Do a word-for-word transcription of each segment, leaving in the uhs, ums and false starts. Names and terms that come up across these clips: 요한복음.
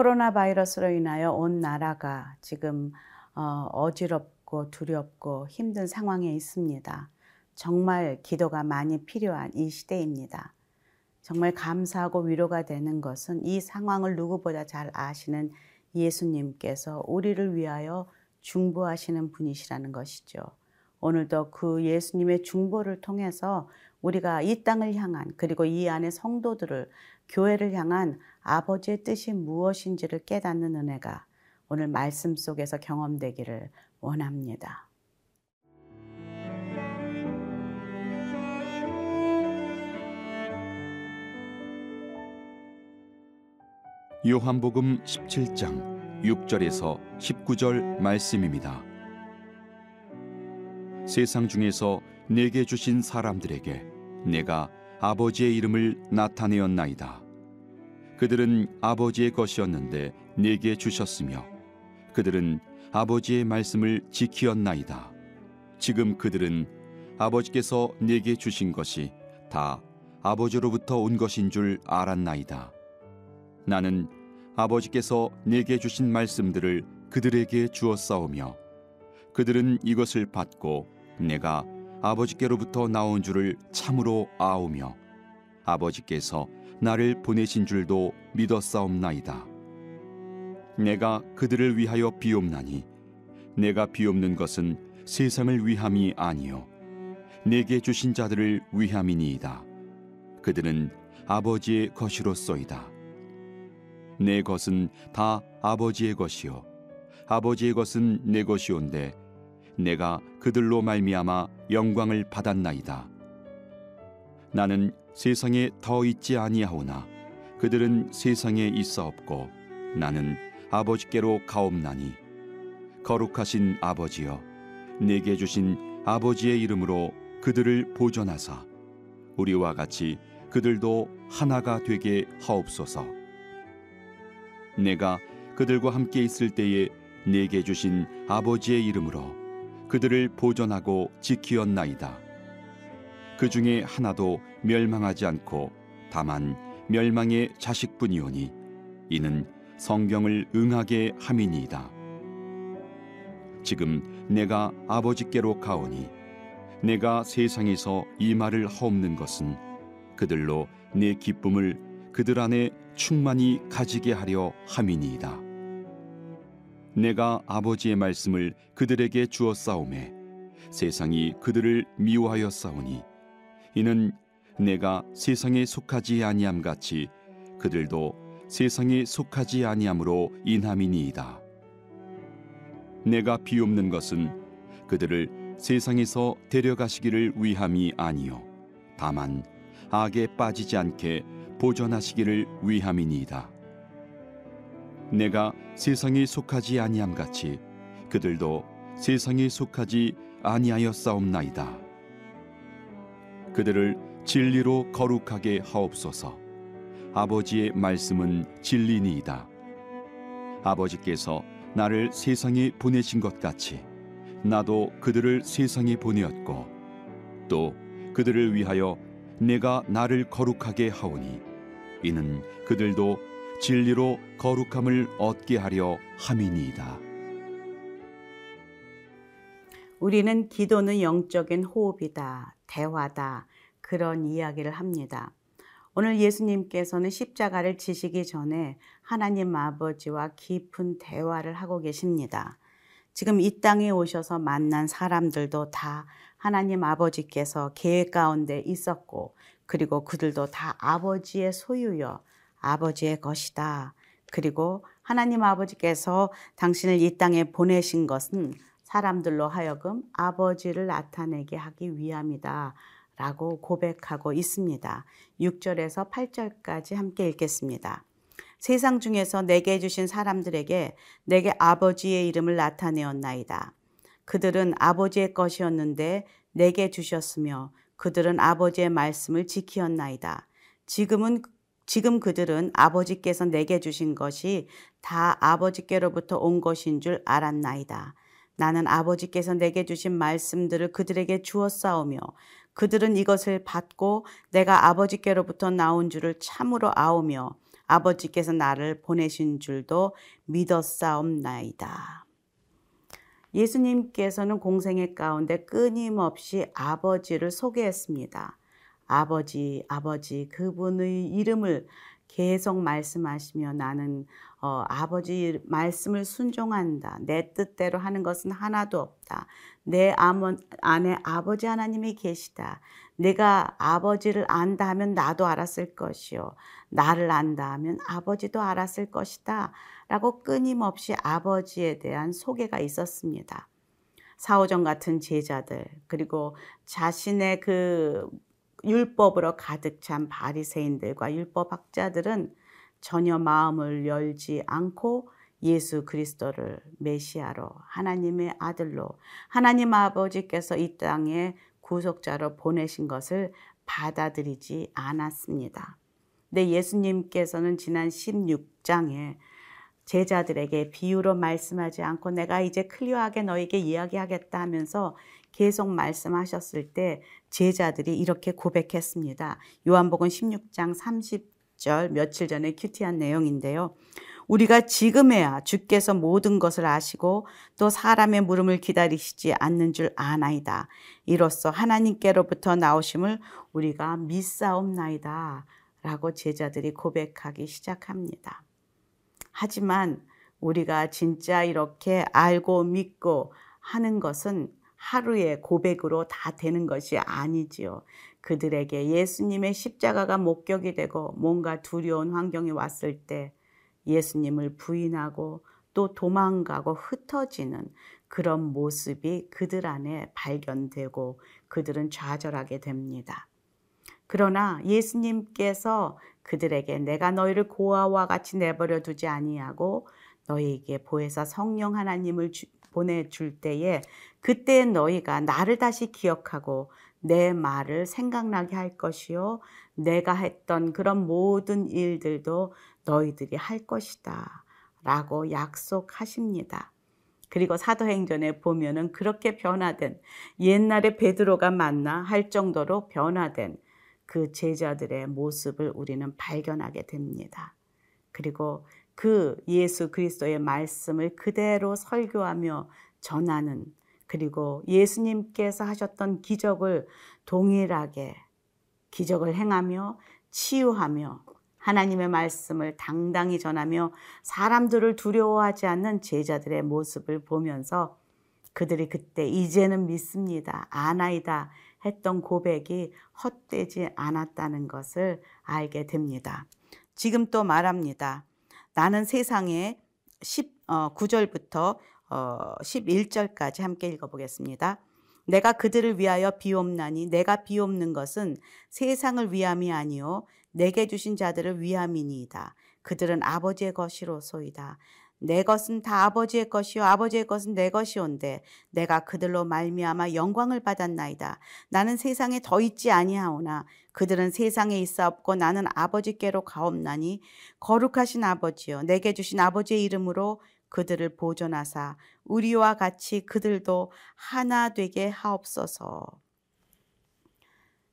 코로나 바이러스로 인하여 온 나라가 지금 어지럽고 두렵고 힘든 상황에 있습니다. 정말 기도가 많이 필요한 이 시대입니다. 정말 감사하고 위로가 되는 것은 이 상황을 누구보다 잘 아시는 예수님께서 우리를 위하여 중보하시는 분이시라는 것이죠. 오늘도 그 예수님의 중보를 통해서 우리가 이 땅을 향한, 그리고 이 안의 성도들을, 교회를 향한 아버지의 뜻이 무엇인지를 깨닫는 은혜가 오늘 말씀 속에서 경험되기를 원합니다. 요한복음 십칠 장 육 절에서 십구 절 말씀입니다. 세상 중에서 내게 주신 사람들에게 내가 아버지의 이름을 나타내었나이다. 그들은 아버지의 것이었는데 내게 주셨으며 그들은 아버지의 말씀을 지키었나이다. 지금 그들은 아버지께서 내게 주신 것이 다 아버지로부터 온 것인 줄 알았나이다. 나는 아버지께서 내게 주신 말씀들을 그들에게 주었사오며 그들은 이것을 받고 내가 아버지께로부터 나온 줄을 참으로 아오며 아버지께서 나를 보내신 줄도 믿었사옵나이다. 내가 그들을 위하여 비옵나니 내가 비옵는 것은 세상을 위함이 아니요 내게 주신 자들을 위함이니이다. 그들은 아버지의 것이로소이다. 내 것은 다 아버지의 것이요 아버지의 것은 내 것이온데 내가 그들로 말미암아 영광을 받았나이다. 나는 세상에 더 있지 아니하오나 그들은 세상에 있어 없고 나는 아버지께로 가옵나니 거룩하신 아버지여 내게 주신 아버지의 이름으로 그들을 보존하사 우리와 같이 그들도 하나가 되게 하옵소서. 내가 그들과 함께 있을 때에 내게 주신 아버지의 이름으로 그들을 보존하고 지키었나이다. 그 중에 하나도 멸망하지 않고 다만 멸망의 자식뿐이오니 이는 성경을 응하게 함이니이다. 지금 내가 아버지께로 가오니 내가 세상에서 이 말을 하옵는 것은 그들로 내 기쁨을 그들 안에 충만히 가지게 하려 함이니이다. 내가 아버지의 말씀을 그들에게 주었사오매 세상이 그들을 미워하였사오니 이는 내가 세상에 속하지 아니함 같이 그들도 세상에 속하지 아니함으로 인함이니이다. 내가 비옵는 것은 그들을 세상에서 데려가시기를 위함이 아니요 다만 악에 빠지지 않게 보존하시기를 위함이니이다. 내가 세상에 속하지 아니함 같이 그들도 세상에 속하지 아니하였사옵나이다. 그들을 진리로 거룩하게 하옵소서. 아버지의 말씀은 진리니이다. 아버지께서 나를 세상에 보내신 것 같이 나도 그들을 세상에 보내었고 또 그들을 위하여 내가 나를 거룩하게 하오니 이는 그들도 진리로 거룩함을 얻게 하려 함이니이다. 우리는 기도는 영적인 호흡이다, 대화다, 그런 이야기를 합니다. 오늘 예수님께서는 십자가를 지시기 전에 하나님 아버지와 깊은 대화를 하고 계십니다. 지금 이 땅에 오셔서 만난 사람들도 다 하나님 아버지께서 계획 가운데 있었고 그리고 그들도 다 아버지의 소유여, 아버지의 것이다. 그리고 하나님 아버지께서 당신을 이 땅에 보내신 것은 사람들로 하여금 아버지를 나타내게 하기 위함이다 라고 고백하고 있습니다. 육 절에서 팔 절까지 함께 읽겠습니다. 세상 중에서 내게 주신 사람들에게 내게 아버지의 이름을 나타내었나이다. 그들은 아버지의 것이었는데 내게 주셨으며 그들은 아버지의 말씀을 지키었나이다. 지금은 지금 그들은 아버지께서 내게 주신 것이 다 아버지께로부터 온 것인 줄 알았나이다. 나는 아버지께서 내게 주신 말씀들을 그들에게 주었사오며 그들은 이것을 받고 내가 아버지께로부터 나온 줄을 참으로 아오며 아버지께서 나를 보내신 줄도 믿었사옵나이다. 예수님께서는 공생애 가운데 끊임없이 아버지를 소개했습니다. 아버지, 아버지, 그분의 이름을 계속 말씀하시며 나는 어, 아버지 말씀을 순종한다. 내 뜻대로 하는 것은 하나도 없다. 내 안에 아버지 하나님이 계시다. 내가 아버지를 안다 하면 나도 알았을 것이요. 나를 안다 하면 아버지도 알았을 것이다. 라고 끊임없이 아버지에 대한 소개가 있었습니다. 사오정 같은 제자들, 그리고 자신의 그 율법으로 가득 찬 바리새인들과 율법학자들은 전혀 마음을 열지 않고 예수 그리스도를 메시아로, 하나님의 아들로, 하나님 아버지께서 이 땅에 구속자로 보내신 것을 받아들이지 않았습니다. 근데 예수님께서는 지난 십육 장에 제자들에게 비유로 말씀하지 않고 내가 이제 클리어하게 너에게 이야기하겠다 하면서 계속 말씀하셨을 때 제자들이 이렇게 고백했습니다. 요한복음 십육 장 삼십 절, 며칠 전에 큐티한 내용인데요. 우리가 지금에야 주께서 모든 것을 아시고 또 사람의 물음을 기다리시지 않는 줄 아나이다. 이로써 하나님께로부터 나오심을 우리가 믿사옵나이다. 라고 제자들이 고백하기 시작합니다. 하지만 우리가 진짜 이렇게 알고 믿고 하는 것은 하루의 고백으로 다 되는 것이 아니지요. 그들에게 예수님의 십자가가 목격이 되고 뭔가 두려운 환경이 왔을 때 예수님을 부인하고 또 도망가고 흩어지는 그런 모습이 그들 안에 발견되고 그들은 좌절하게 됩니다. 그러나 예수님께서 그들에게 내가 너희를 고아와 같이 내버려 두지 아니하고 너희에게 보혜사 성령 하나님을 주, 보내줄 때에 그때 너희가 나를 다시 기억하고 내 말을 생각나게 할 것이요. 내가 했던 그런 모든 일들도 너희들이 할 것이다. 라고 약속하십니다. 그리고 사도행전에 보면은 그렇게 변화된, 옛날에 베드로가 만나 할 정도로 변화된 그 제자들의 모습을 우리는 발견하게 됩니다. 그리고 그 예수 그리스도의 말씀을 그대로 설교하며 전하는, 그리고 예수님께서 하셨던 기적을 동일하게 기적을 행하며 치유하며 하나님의 말씀을 당당히 전하며 사람들을 두려워하지 않는 제자들의 모습을 보면서 그들이 그때 이제는 믿습니다, 아나이다 했던 고백이 헛되지 않았다는 것을 알게 됩니다. 지금 또 말합니다. 나는 세상에 구 절부터 십일 절까지 함께 읽어보겠습니다. 내가 그들을 위하여 비옵나니 내가 비옵는 것은 세상을 위함이 아니요 내게 주신 자들을 위함이니이다. 그들은 아버지의 것이로소이다. 내 것은 다 아버지의 것이요 아버지의 것은 내 것이온데 내가 그들로 말미암아 영광을 받았나이다. 나는 세상에 더 있지 아니하오나 그들은 세상에 있사옵고 나는 아버지께로 가옵나니 거룩하신 아버지요 내게 주신 아버지의 이름으로 그들을 보존하사 우리와 같이 그들도 하나 되게 하옵소서.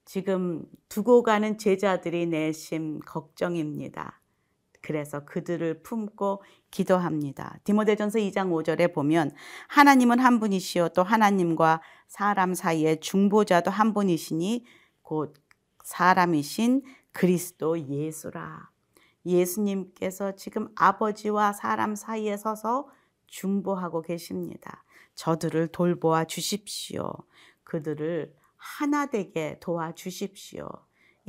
지금 두고 가는 제자들이 내심 걱정입니다. 그래서 그들을 품고 기도합니다. 디모데전서 이 장 오 절에 보면 하나님은 한 분이시요 또 하나님과 사람 사이의 중보자도 한 분이시니 곧 사람이신 그리스도 예수라. 예수님께서 지금 아버지와 사람 사이에 서서 중보하고 계십니다. 저들을 돌보아 주십시오. 그들을 하나 되게 도와주십시오.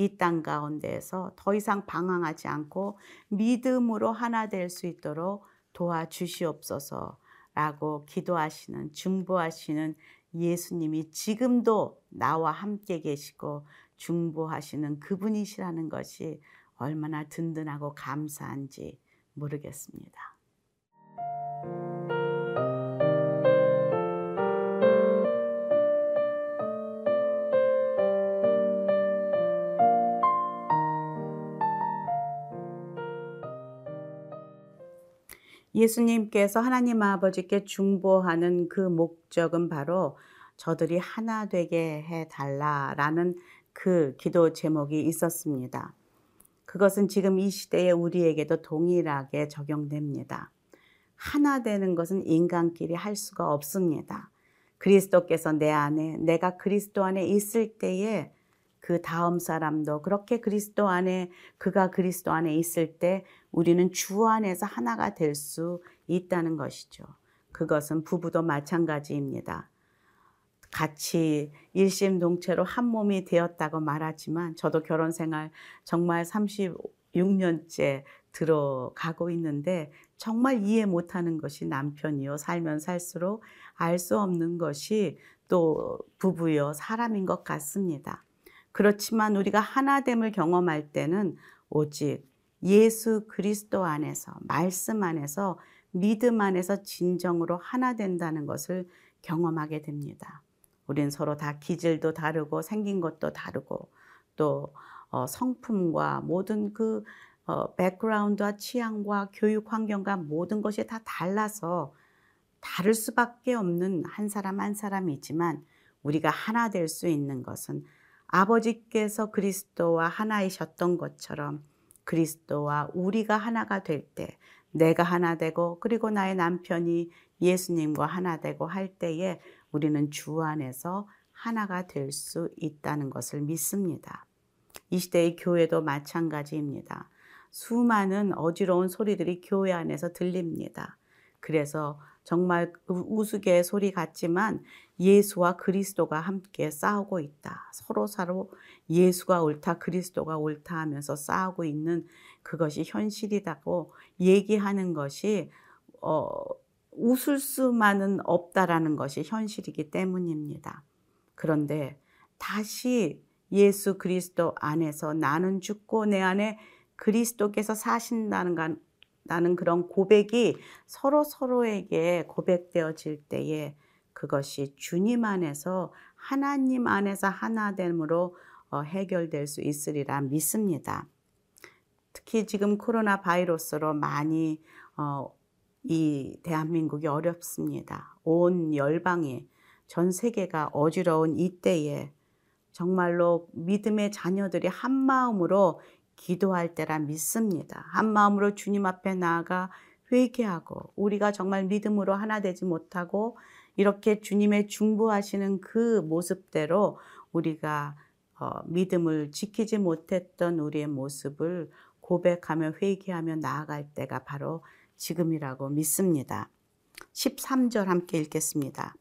이 땅 가운데에서 더 이상 방황하지 않고 믿음으로 하나 될 수 있도록 도와주시옵소서 라고 기도하시는, 중보하시는 예수님이 지금도 나와 함께 계시고 중보하시는 그분이시라는 것이 얼마나 든든하고 감사한지 모르겠습니다. 예수님께서 하나님 아버지께 중보하는 그 목적은 바로 저들이 하나 되게 해달라라는 그 기도 제목이 있었습니다. 그것은 지금 이 시대에 우리에게도 동일하게 적용됩니다. 하나 되는 것은 인간끼리 할 수가 없습니다. 그리스도께서 내 안에, 내가 그리스도 안에 있을 때에 그 다음 사람도 그렇게 그리스도 안에, 그가 그리스도 안에 있을 때 우리는 주 안에서 하나가 될 수 있다는 것이죠. 그것은 부부도 마찬가지입니다. 같이 일심동체로 한 몸이 되었다고 말하지만 저도 결혼 생활 정말 삼십육 년째 들어가고 있는데 정말 이해 못하는 것이 남편이요, 살면 살수록 알 수 없는 것이 또 부부요, 사람인 것 같습니다. 그렇지만 우리가 하나됨을 경험할 때는 오직 예수 그리스도 안에서, 말씀 안에서, 믿음 안에서 진정으로 하나 된다는 것을 경험하게 됩니다. 우린 서로 다 기질도 다르고 생긴 것도 다르고 또 성품과 모든 그 백그라운드와 취향과 교육 환경과 모든 것이 다 달라서 다를 수밖에 없는 한 사람 한 사람이지만 우리가 하나 될 수 있는 것은 아버지께서 그리스도와 하나이셨던 것처럼 그리스도와 우리가 하나가 될 때, 내가 하나 되고 그리고 나의 남편이 예수님과 하나 되고 할 때에 우리는 주 안에서 하나가 될 수 있다는 것을 믿습니다. 이 시대의 교회도 마찬가지입니다. 수많은 어지러운 소리들이 교회 안에서 들립니다. 그래서 정말 우스갯 소리 같지만 예수와 그리스도가 함께 싸우고 있다. 서로서로 예수가 옳다, 그리스도가 옳다 하면서 싸우고 있는 그것이 현실이라고 얘기하는 것이 어, 웃을 수만은 없다라는 것이 현실이기 때문입니다. 그런데 다시 예수 그리스도 안에서 나는 죽고 내 안에 그리스도께서 사신다는 건 나는 그런 고백이 서로 서로에게 고백되어질 때에 그것이 주님 안에서 하나님 안에서 하나됨으로 해결될 수 있으리라 믿습니다. 특히 지금 코로나 바이러스로 많이 어, 이 대한민국이 어렵습니다. 온 열방이, 전 세계가 어지러운 이때에 정말로 믿음의 자녀들이 한 마음으로 기도할 때라 믿습니다. 한 마음으로 주님 앞에 나아가 회개하고 우리가 정말 믿음으로 하나 되지 못하고 이렇게 주님의 중보하시는 그 모습대로 우리가 어, 믿음을 지키지 못했던 우리의 모습을 고백하며 회개하며 나아갈 때가 바로 지금이라고 믿습니다. 십삼 절 함께 읽겠습니다.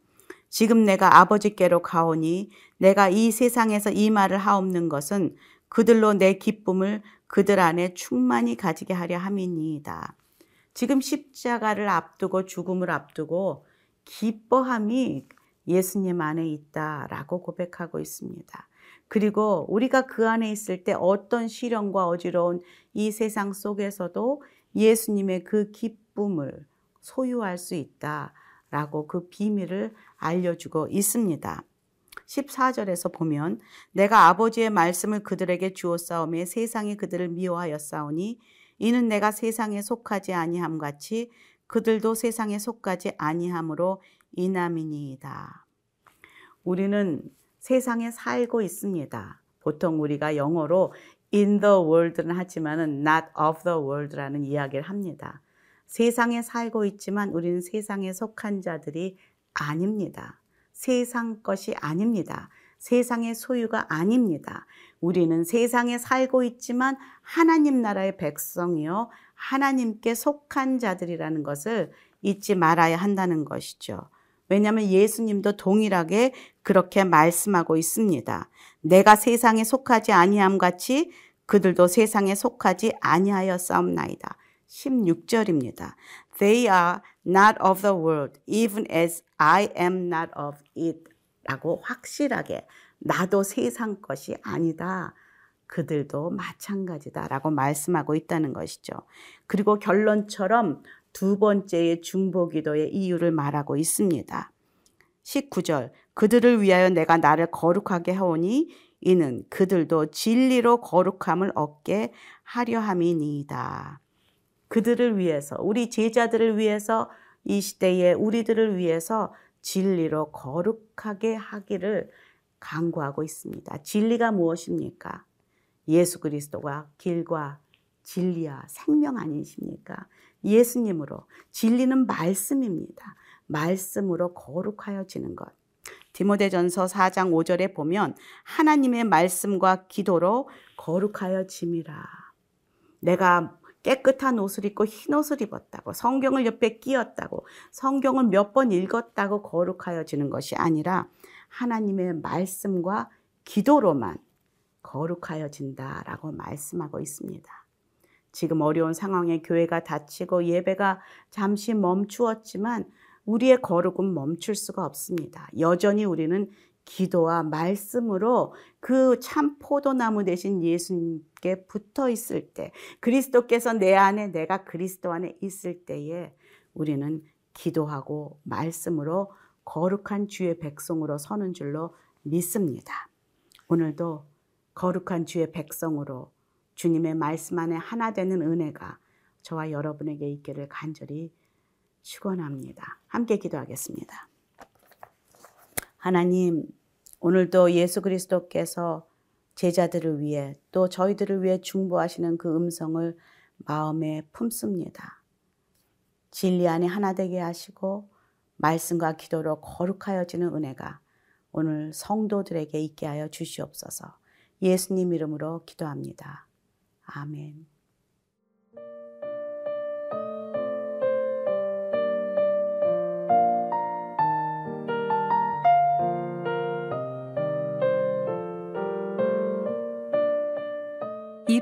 지금 내가 아버지께로 가오니 내가 이 세상에서 이 말을 하옵는 것은 그들로 내 기쁨을 그들 안에 충만히 가지게 하려 함이니이다. 지금 십자가를 앞두고 죽음을 앞두고 기뻐함이 예수님 안에 있다라고 고백하고 있습니다. 그리고 우리가 그 안에 있을 때 어떤 시련과 어지러운 이 세상 속에서도 예수님의 그 기쁨을 소유할 수 있다라고 그 비밀을 알려주고 있습니다. 십사 절에서 보면 내가 아버지의 말씀을 그들에게 주었사오매 세상이 그들을 미워하였사오니 이는 내가 세상에 속하지 아니함 같이 그들도 세상에 속하지 아니함으로 인함이니이다. 우리는 세상에 살고 있습니다. 보통 우리가 영어로 in the world는 하지만은 not of the world라는 이야기를 합니다. 세상에 살고 있지만 우리는 세상에 속한 자들이 아닙니다. 세상 것이 아닙니다. 세상의 소유가 아닙니다. 우리는 세상에 살고 있지만 하나님 나라의 백성이요, 하나님께 속한 자들이라는 것을 잊지 말아야 한다는 것이죠. 왜냐하면 예수님도 동일하게 그렇게 말씀하고 있습니다. 내가 세상에 속하지 아니함 같이 그들도 세상에 속하지 아니하였사옵나이다. 십육 절입니다. They are not of the world, even as I am not of it. 라고 확실하게 나도 세상 것이 아니다. 그들도 마찬가지다. 라고 말씀하고 있다는 것이죠. 그리고 결론처럼 두 번째의 중보기도의 이유를 말하고 있습니다. 십구 절 그들을 위하여 내가 나를 거룩하게 하오니 이는 그들도 진리로 거룩함을 얻게 하려 함이니이다. 그들을 위해서, 우리 제자들을 위해서, 이 시대에 우리들을 위해서 진리로 거룩하게 하기를 간구하고 있습니다. 진리가 무엇입니까? 예수 그리스도가 길과 진리와 생명 아니십니까? 예수님으로, 진리는 말씀입니다. 말씀으로 거룩하여지는 것. 디모데전서 사 장 오 절에 보면 하나님의 말씀과 기도로 거룩하여짐이라. 내가 깨끗한 옷을 입고 흰 옷을 입었다고, 성경을 옆에 끼었다고, 성경을 몇 번 읽었다고 거룩하여지는 것이 아니라 하나님의 말씀과 기도로만 거룩하여진다라고 말씀하고 있습니다. 지금 어려운 상황에 교회가 닫히고 예배가 잠시 멈추었지만 우리의 거룩은 멈출 수가 없습니다. 여전히 우리는 기도와 말씀으로 그 참 포도나무 되신 예수님께 붙어 있을 때, 그리스도께서 내 안에, 내가 그리스도 안에 있을 때에 우리는 기도하고 말씀으로 거룩한 주의 백성으로 서는 줄로 믿습니다. 오늘도 거룩한 주의 백성으로 주님의 말씀 안에 하나 되는 은혜가 저와 여러분에게 있기를 간절히 축원합니다. 함께 기도하겠습니다. 하나님, 오늘도 예수 그리스도께서 제자들을 위해 또 저희들을 위해 중보하시는 그 음성을 마음에 품습니다. 진리 안에 하나 되게 하시고 말씀과 기도로 거룩하여지는 은혜가 오늘 성도들에게 있게 하여 주시옵소서. 예수님 이름으로 기도합니다. 아멘. 이